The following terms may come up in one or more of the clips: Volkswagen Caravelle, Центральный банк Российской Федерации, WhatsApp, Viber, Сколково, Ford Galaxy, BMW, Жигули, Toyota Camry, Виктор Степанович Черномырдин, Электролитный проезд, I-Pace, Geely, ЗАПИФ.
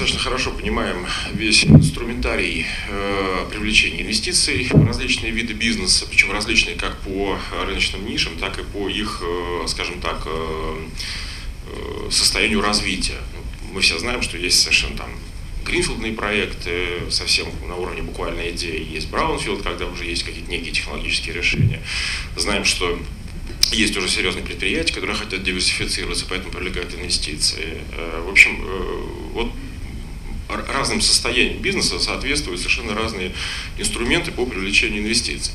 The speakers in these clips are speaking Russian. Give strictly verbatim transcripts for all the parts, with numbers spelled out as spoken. достаточно хорошо понимаем весь инструментарий привлечения инвестиций в различные виды бизнеса, причем различные как по рыночным нишам, так и по их, скажем так, состоянию развития. Мы все знаем, что есть совершенно там гринфилдные проекты, совсем на уровне буквально идеи, есть браунфилд, когда уже есть какие-то некие технологические решения. Знаем, что есть уже серьезные предприятия, которые хотят диверсифицироваться, поэтому привлекают инвестиции. В общем, вот разным состояниям бизнеса соответствуют совершенно разные инструменты по привлечению инвестиций.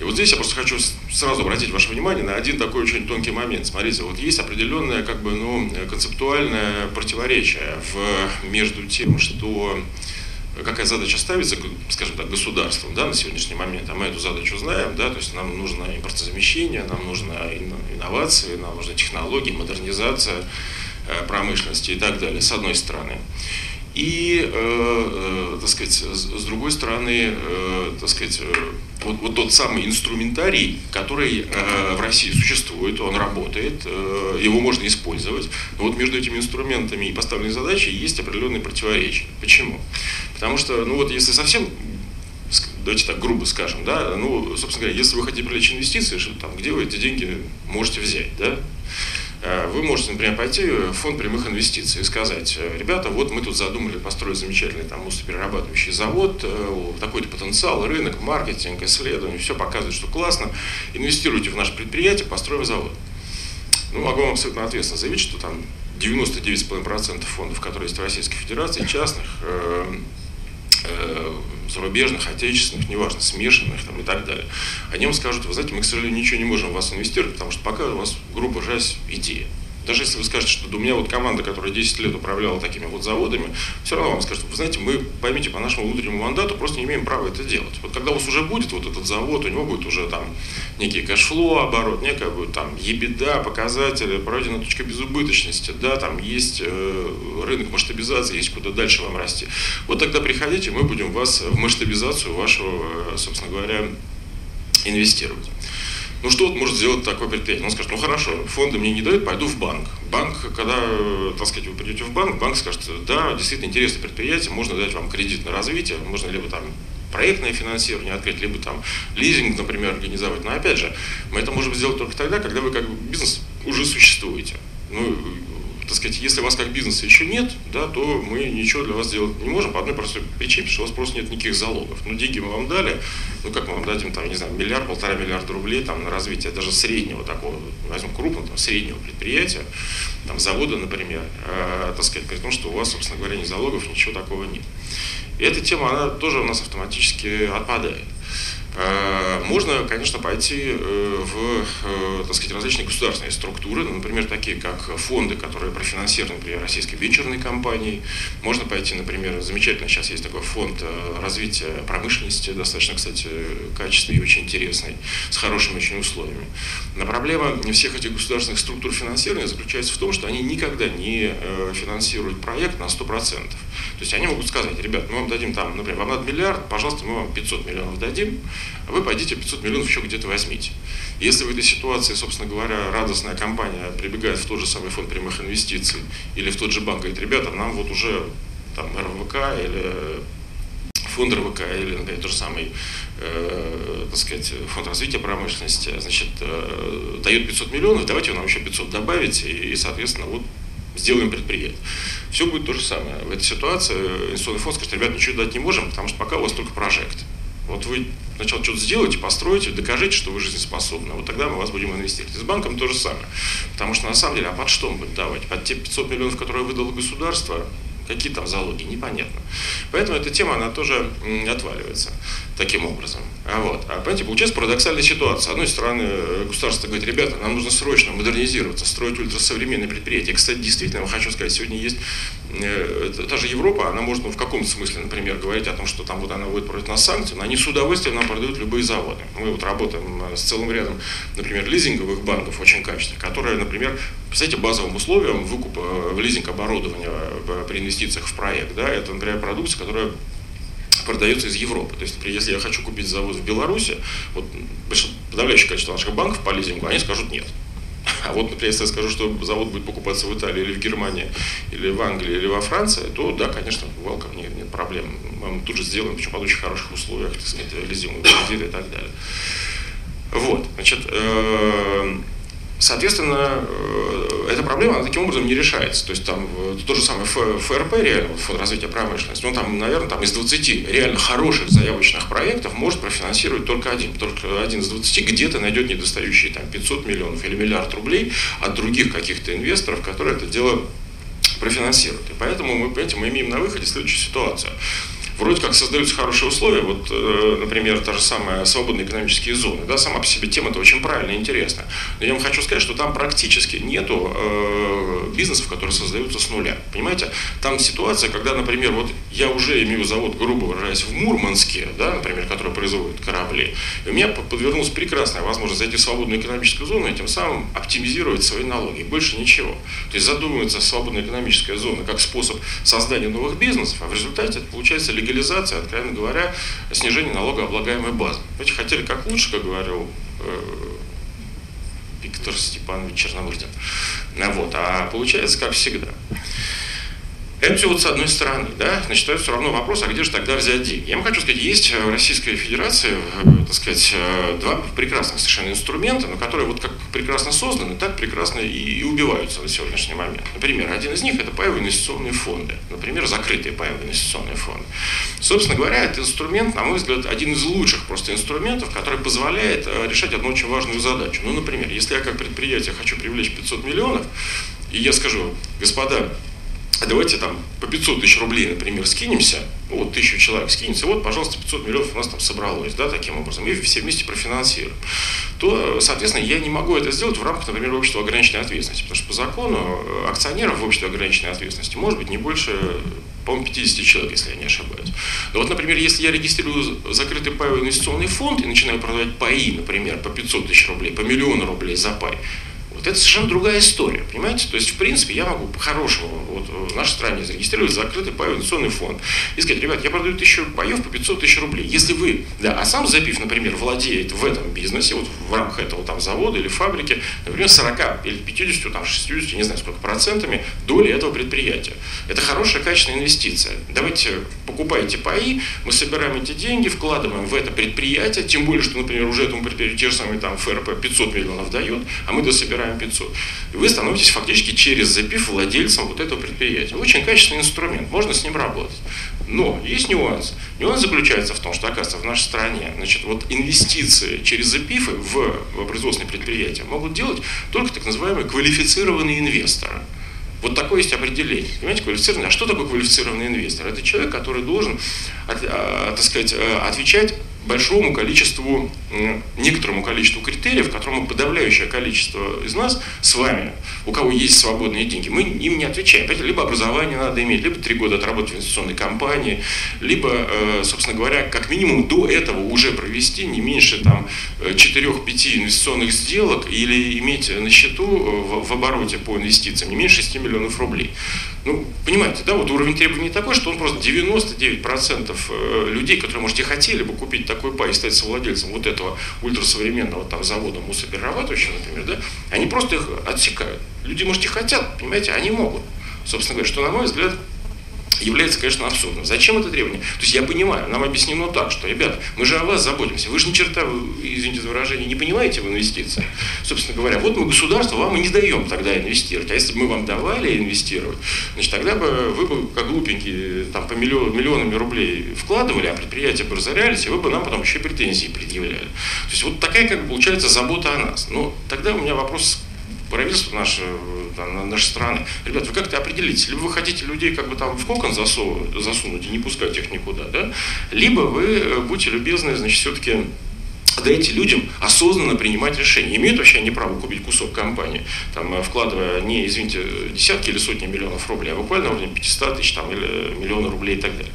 И вот здесь я просто хочу сразу обратить ваше внимание на один такой очень тонкий момент. Смотрите, вот есть определенное как бы, ну, концептуальное противоречие в, между тем, что какая задача ставится, скажем так, государством, да, на сегодняшний момент, а мы эту задачу знаем, да, то есть нам нужно импортозамещение, нам нужно инновации, нам нужны технологии, модернизация промышленности и так далее, с одной стороны. И, э, так сказать, с другой стороны, э, так сказать, вот, вот тот самый инструментарий, который э, в России существует, он работает, э, его можно использовать. Но вот между этими инструментами и поставленной задачей есть определенные противоречия. Почему? Потому что, ну вот если совсем, давайте так грубо скажем, да, ну, собственно говоря, если вы хотите привлечь инвестиции, там, где вы эти деньги можете взять, да? Вы можете, например, пойти в фонд прямых инвестиций и сказать: ребята, вот мы тут задумали построить замечательный там мусороперерабатывающий завод, такой-то потенциал, рынок, маркетинг, исследование, все показывает, что классно, инвестируйте в наше предприятие, построим завод. Ну, могу вам абсолютно ответственно заявить, что там девяносто девять и пять десятых процента фондов, которые есть в Российской Федерации, частных, зарубежных, отечественных, неважно, смешанных там, и так далее. Они вам скажут: вы знаете, мы, к сожалению, ничего не можем в вас инвестировать, потому что пока у вас, грубо говоря, идея. Даже если вы скажете, что да, у меня вот команда, которая десять лет управляла такими вот заводами, все равно вам скажут: вы знаете, мы, поймите, по нашему внутреннему мандату просто не имеем права это делать. Вот когда у вас уже будет вот этот завод, у него будет уже там некий кэшфлоу, оборот, некая будет там EBITDA, показатели, пройдена точка безубыточности, да, там есть э, рынок масштабизации, есть куда дальше вам расти. Вот тогда приходите, мы будем вас в масштабизацию вашего, собственно говоря, инвестировать. Ну что вот может сделать такое предприятие? Он скажет: ну хорошо, фонды мне не дают, пойду в банк. Банк, когда, так сказать, вы придете в банк, банк скажет: да, действительно интересное предприятие, можно дать вам кредит на развитие, можно либо там проектное финансирование открыть, либо там лизинг, например, организовать. Но опять же, мы это можем сделать только тогда, когда вы как бизнес уже существуете. Ну, так сказать, если у вас как бизнеса еще нет, да, то мы ничего для вас делать не можем по одной простой причине, что у вас просто нет никаких залогов. Ну, деньги мы вам дали, ну, как мы вам дадим, там, не знаю, миллиард, полтора миллиарда рублей там, на развитие даже среднего такого, возьмем крупного, там, среднего предприятия, там, завода, например, э, так сказать, при том, что у вас, собственно говоря, ни залогов, ничего такого нет. И эта тема, она тоже у нас автоматически отпадает. Можно, конечно, пойти в, так сказать, различные государственные структуры, например, такие как фонды, которые профинансированы при российской венчурной компании. Можно пойти, например, замечательно, сейчас есть такой фонд развития промышленности, достаточно, кстати, качественный и очень интересный, с хорошими очень условиями. Но проблема всех этих государственных структур финансирования заключается в том, что они никогда не финансируют проект на сто процентов. То есть они могут сказать: ребят, мы вам дадим там, например, вам надо миллиард, пожалуйста, мы вам пятьсот миллионов дадим, а вы пойдите пятьсот миллионов еще где-то возьмите. Если в этой ситуации, собственно говоря, радостная компания прибегает в тот же самый фонд прямых инвестиций или в тот же банк, говорит: ребята, нам вот уже там эр вэ ка или фонд эр вэ ка, или, например, тот же самый, э, так сказать, фонд развития промышленности, значит, э, дает пятьсот миллионов, давайте нам еще пятьсот добавить и, и соответственно, вот сделаем предприятие. Все будет то же самое. В этой ситуации инвестиционный фонд скажет: ребята, ничего дать не можем, потому что пока у вас только прожект. Вот вы сначала что-то сделаете, построите, докажите, что вы жизнеспособны, вот тогда мы вас будем инвестировать. И с банком то же самое. Потому что на самом деле, а под что мы будем давать? Под те пятьсот миллионов, которые выдало государство? Какие там залоги? Непонятно. Поэтому эта тема, она тоже отваливается таким образом. А вот, а, понимаете, получается парадоксальная ситуация. С одной стороны, государство говорит: ребята, нам нужно срочно модернизироваться, строить ультрасовременные предприятия. Кстати, действительно, я хочу сказать, сегодня есть э, та же Европа, она может, ну, в каком-то смысле, например, говорить о том, что там вот она будет против нас санкции, но они с удовольствием нам продают любые заводы. Мы вот работаем с целым рядом, например, лизинговых банков очень качественных, которые, например, представляете, базовым условием выкупа в лизинг оборудования при инвестициях в проект, да, это, например, продукция, которая продается из Европы. То есть, например, если я хочу купить завод в Беларуси, вот подавляющее количество наших банков по лизингу, они скажут нет. А вот, например, если я скажу, что завод будет покупаться в Италии или в Германии, или в Англии, или во Франции, то да, конечно, welcome, нет, нет проблем. Мы тут же сделаем, причем под очень хороших условиях, так сказать, реализуемые кредиты и так далее. Вот, значит, соответственно, эта проблема, она таким образом не решается. То есть там то же самое Ф Р П, реально, Фонд развития промышленности, ну там, наверное, там из двадцати реально хороших заявочных проектов может профинансировать только один. Только один из двадцати где-то найдет недостающие там пятьсот миллионов или миллиард рублей от других каких-то инвесторов, которые это дело профинансируют. И поэтому мы, понимаете, мы имеем на выходе следующую ситуацию. Вроде как создаются хорошие условия, вот, например, та же самая свободные экономические зоны, да, сама по себе тема-то очень правильно и интересна. Но я вам хочу сказать, что там практически нету э, бизнесов, которые создаются с нуля, понимаете? Там ситуация, когда, например, вот я уже имею завод, грубо выражаясь, в Мурманске, да, например, который производит корабли, и у меня подвернулась прекрасная возможность зайти в свободную экономическую зону и тем самым оптимизировать свои налоги, больше ничего. То есть задумывается свободная экономическая зона как способ создания новых бизнесов, а в результате это получается легитимно. Легализация, откровенно говоря, снижение налогооблагаемой базы. Вы хотели как лучше, как говорил э, Виктор Степанович Черномырдин. А, вот, а получается, как всегда. Это все вот с одной стороны, да, значит, это все равно вопрос, а где же тогда взять деньги? Я вам хочу сказать, есть в Российской Федерации, так сказать, два прекрасных совершенно инструмента, но которые вот как прекрасно созданы, так прекрасно и убиваются на сегодняшний момент. Например, один из них – это паевые инвестиционные фонды, например, закрытые паевые инвестиционные фонды. Собственно говоря, этот инструмент, на мой взгляд, один из лучших просто инструментов, который позволяет решать одну очень важную задачу. Ну, например, если я как предприятие хочу привлечь пятьсот миллионов, и я скажу, господа, давайте там по пятьсот тысяч рублей, например, скинемся, ну вот тысячу человек скинется, вот, пожалуйста, пятьсот миллионов у нас там собралось, да, таким образом, и все вместе профинансируем, то, соответственно, я не могу это сделать в рамках, например, общества ограниченной ответственности, потому что по закону акционеров в обществе ограниченной ответственности может быть не больше, по-моему, пятидесяти человек, если я не ошибаюсь. Но вот, например, если я регистрирую закрытый паевый инвестиционный фонд и начинаю продавать паи, например, по пятьсот тысяч рублей, по миллиону рублей за пай, вот это совершенно другая история, понимаете? То есть, в принципе, я могу по-хорошему вот, в нашей стране зарегистрировать закрытый паевый инвестиционный фонд и сказать, ребят, я продаю тысячу паев по пятьсот тысяч рублей. Если вы, да, а сам ЗАПИФ, например, владеет в этом бизнесе, вот в рамках этого там завода или фабрики, например, сорок или пятьдесят, там шестьдесят, не знаю сколько процентами доли этого предприятия. Это хорошая, качественная инвестиция. Давайте покупайте паи, мы собираем эти деньги, вкладываем в это предприятие, тем более, что, например, уже этому предприятию те же самые там Ф Р П пятьсот миллионов дает, а мы дособираем пятьсот. И вы становитесь фактически через ЗАПИФ владельцем вот этого предприятия. Очень качественный инструмент, можно с ним работать. Но есть нюанс. Нюанс заключается в том, что, оказывается, в нашей стране, значит, вот инвестиции через ЗАПИФы в производственные предприятия могут делать только так называемые квалифицированные инвесторы. Вот такое есть определение. Понимаете, квалифицированный. А что такое квалифицированный инвестор? Это человек, который должен, так сказать, отвечать большому количеству, некоторому количеству критериев, которому подавляющее количество из нас с вами, у кого есть свободные деньги, мы им не отвечаем. Либо образование надо иметь, либо три года отработать в инвестиционной компании, либо, собственно говоря, как минимум до этого уже провести не меньше там четырёх-пяти инвестиционных сделок или иметь на счету в обороте по инвестициям не меньше шести миллионов рублей. Ну, понимаете, да, вот уровень требований такой, что он просто девяносто девять процентов людей, которые, может, и хотели бы купить такой пай и стать совладельцем вот этого ультрасовременного там завода мусоперерабатывающего, например, да, они просто их отсекают. Люди, может, и хотят, понимаете, они могут. Собственно говоря, что, на мой взгляд, является, конечно, абсурдным. Зачем это требование? То есть я понимаю, нам объяснено так, что, ребят, мы же о вас заботимся, вы же ни черта, извините за выражение, не понимаете в инвестициях. Собственно говоря, вот мы государство вам и не даем тогда инвестировать, а если бы мы вам давали инвестировать, значит, тогда бы вы бы, как глупенькие, там, по миллион, миллионами рублей вкладывали, а предприятия бы разорялись, и вы бы нам потом еще и претензии предъявляли. То есть вот такая, как бы, получается, забота о нас. Но тогда у меня вопрос правительству нашей, нашей страны. Ребята, вы как-то определитесь, либо вы хотите людей как бы там в кокон засовывать, засунуть и не пускать их никуда, да? Либо вы будьте любезны, значит, все-таки дайте людям осознанно принимать решения. Имеют вообще они право купить кусок компании, там, вкладывая не, извините, десятки или сотни миллионов рублей, а буквально уровень пятисот тысяч там, или миллиона рублей и так далее.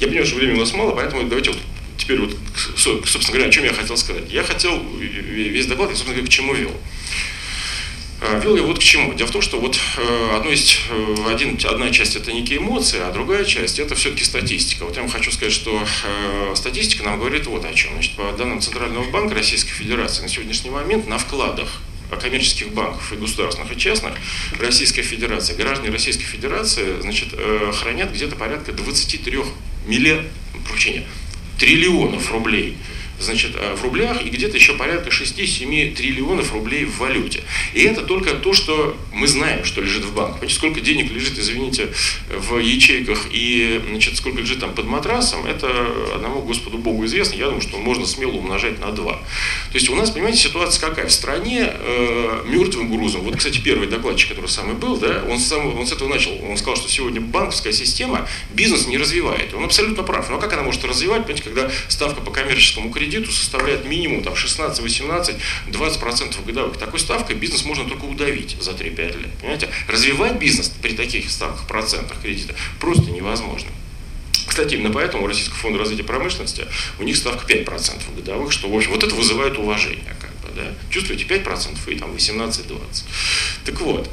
Я понимаю, что времени у нас мало, поэтому давайте вот теперь вот, собственно говоря, о чем я хотел сказать. Я хотел весь доклад, я, собственно говоря, к чему вел. Вел я вот к чему. Дело в том, что вот одно есть, один, одна часть это некие эмоции, а другая часть это все-таки статистика. Вот я вам хочу сказать, что статистика нам говорит вот о чем. Значит, по данным Центрального банка Российской Федерации на сегодняшний момент на вкладах а коммерческих банков и государственных и частных Российской Федерации, граждане Российской Федерации, значит, хранят где-то порядка двадцати трёх миллиардов, прощения, триллионов рублей, значит, в рублях, и где-то еще порядка шести-семи триллионов рублей в валюте. И это только то, что мы знаем, что лежит в банках. Понимаете, сколько денег лежит, извините, в ячейках и, значит, сколько лежит там под матрасом, это одному Господу Богу известно. Я думаю, что можно смело умножать на два. То есть у нас, понимаете, ситуация какая? В стране э, мертвым грузом. Вот, кстати, первый докладчик, который самый был, да, он, сам, он с этого начал. Он сказал, что сегодня банковская система бизнес не развивает. Он абсолютно прав. Но как она может развивать, понимаете, когда ставка по коммерческому кредиту составляет минимум там шестнадцать, восемнадцать, двадцать процентов годовых. Такой ставкой бизнес можно только удавить за три-пять лет. Понимаете? Развивать бизнес при таких ставках, процентах кредита просто невозможно. Кстати, именно поэтому у Российского фонда развития промышленности у них ставка пять процентов годовых, что, в общем, вот это вызывает уважение. Как бы, да? Чувствуете, пять процентов и там восемнадцать-двадцать процентов. Так вот,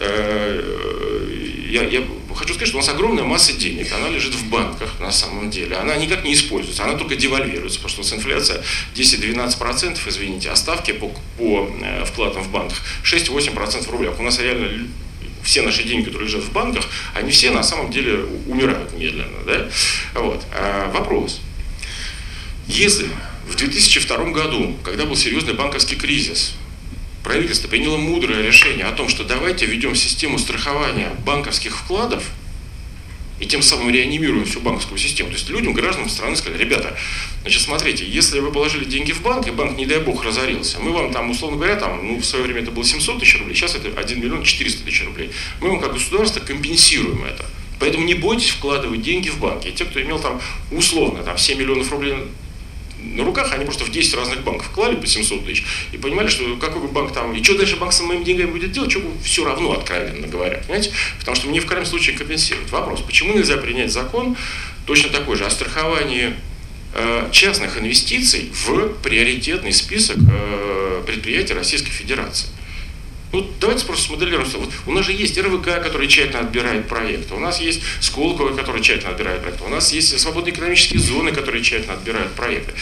я, я хочу сказать, что у нас огромная масса денег, она лежит в банках на самом деле, она никак не используется, она только девальвируется, потому что у нас инфляция десять-двенадцать процентов, извините, а ставки по, по вкладам в банках шесть-восемь процентов в рублях. У нас реально все наши деньги, которые лежат в банках, они все на самом деле умирают медленно. Да? Вот. А вопрос. Если в две тысячи втором году, когда был серьезный банковский кризис, правительство приняло мудрое решение о том, что давайте введем систему страхования банковских вкладов и тем самым реанимируем всю банковскую систему. То есть людям, гражданам страны сказали: ребята, значит, смотрите, если вы положили деньги в банк, и банк, не дай бог, разорился, мы вам там, условно говоря, там, ну, в свое время это было семьсот тысяч рублей, сейчас это один миллион четыреста тысяч рублей. Мы вам как государство компенсируем это. Поэтому не бойтесь вкладывать деньги в банки. И те, кто имел там условно там, семь миллионов рублей, на руках, они просто в десять разных банков клали по семьсот тысяч и понимали, что какой бы банк там, и что дальше банк с моими деньгами будет делать, что все равно, откровенно говоря, понимаете, потому что мне в крайнем случае компенсируют. Вопрос, почему нельзя принять закон точно такой же о страховании э, частных инвестиций в приоритетный список э, предприятий Российской Федерации? Ну, давайте просто смоделируем. Вот у нас же есть эр вэ ка, который тщательно отбирает проекты, у нас есть Сколково, который тщательно отбирает проекты, у нас есть свободные экономические зоны, которые тщательно отбирают проекты.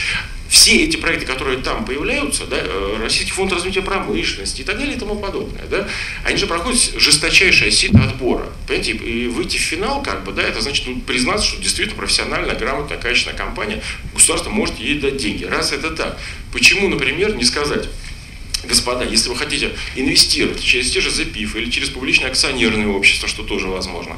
Все эти проекты, которые там появляются, да, Российский фонд развития промышленности и так далее и тому подобное, да, они же проходят жесточайшее сито отбора. Понимаете, и выйти в финал, как бы, да, это значит, ну, признаться, что действительно профессиональная, грамотная, качественная компания, государство может ей дать деньги. Раз это так, почему, например, не сказать: господа, если вы хотите инвестировать через те же ЗАПИФ или через публичное акционерное общество, что тоже возможно,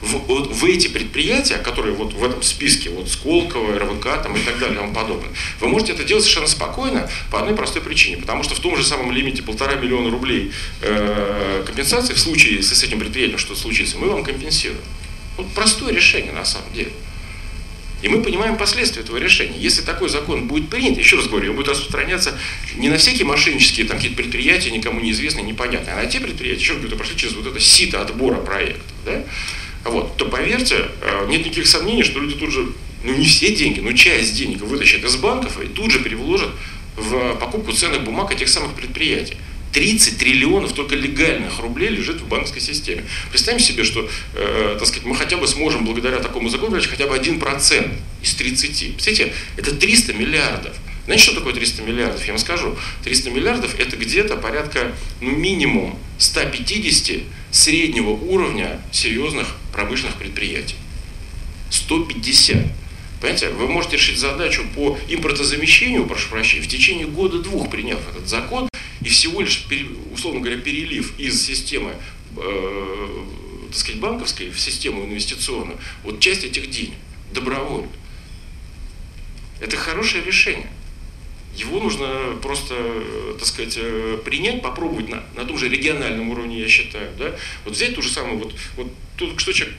в, вот, в эти предприятия, которые вот в этом списке, вот Сколково, эр вэ ка там, и так далее и тому подобное, вы можете это делать совершенно спокойно по одной простой причине, потому что в том же самом лимите полтора миллиона рублей э, компенсации в случае, если с этим предприятием что-то случится, мы вам компенсируем. Вот простое решение на самом деле. И мы понимаем последствия этого решения. Если такой закон будет принят, еще раз говорю, он будет распространяться не на всякие мошеннические там, какие-то предприятия, никому неизвестные, непонятные, а на те предприятия, еще раз говорю, прошли через вот это сито отбора проектов, да? Вот, то поверьте, нет никаких сомнений, что люди тут же, ну не все деньги, но часть денег вытащат из банков и тут же перевложат в покупку ценных бумаг этих самых предприятий. тридцать триллионов только легальных рублей лежит в банковской системе. Представим себе, что э, так сказать, мы хотя бы сможем благодаря такому закону хотя бы один процент из тридцати. Представляете, это триста миллиардов. Знаете, что такое триста миллиардов? Я вам скажу. триста миллиардов это где-то порядка, ну, минимум ста пятидесяти среднего уровня серьезных промышленных предприятий. сто пятьдесят. Понимаете, вы можете решить задачу по импортозамещению, прошу прощения, в течение года-двух приняв этот закон, и всего лишь, условно говоря, перелив из системы э, так сказать, банковской в систему инвестиционную, вот часть этих денег добровольно. Это хорошее решение. Его нужно просто, так сказать, принять, попробовать на, на том же региональном уровне, я считаю. Да? Вот взять ту же самую, вот, вот тут что человек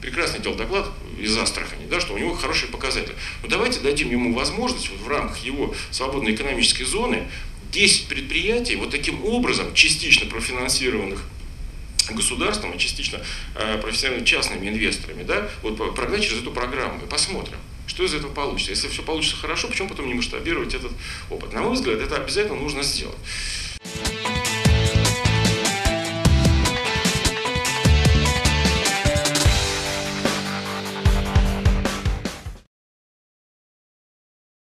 прекрасно делал доклад из Астрахани, да, что у него хорошие показатели. Но давайте дадим ему возможность вот в рамках его свободной экономической зоны десять предприятий, вот таким образом, частично профинансированных государством, а частично э, профессиональными частными инвесторами, да, вот прогнать через эту программу и посмотрим, что из этого получится. Если все получится хорошо, почему потом не масштабировать этот опыт? На мой взгляд, это обязательно нужно сделать.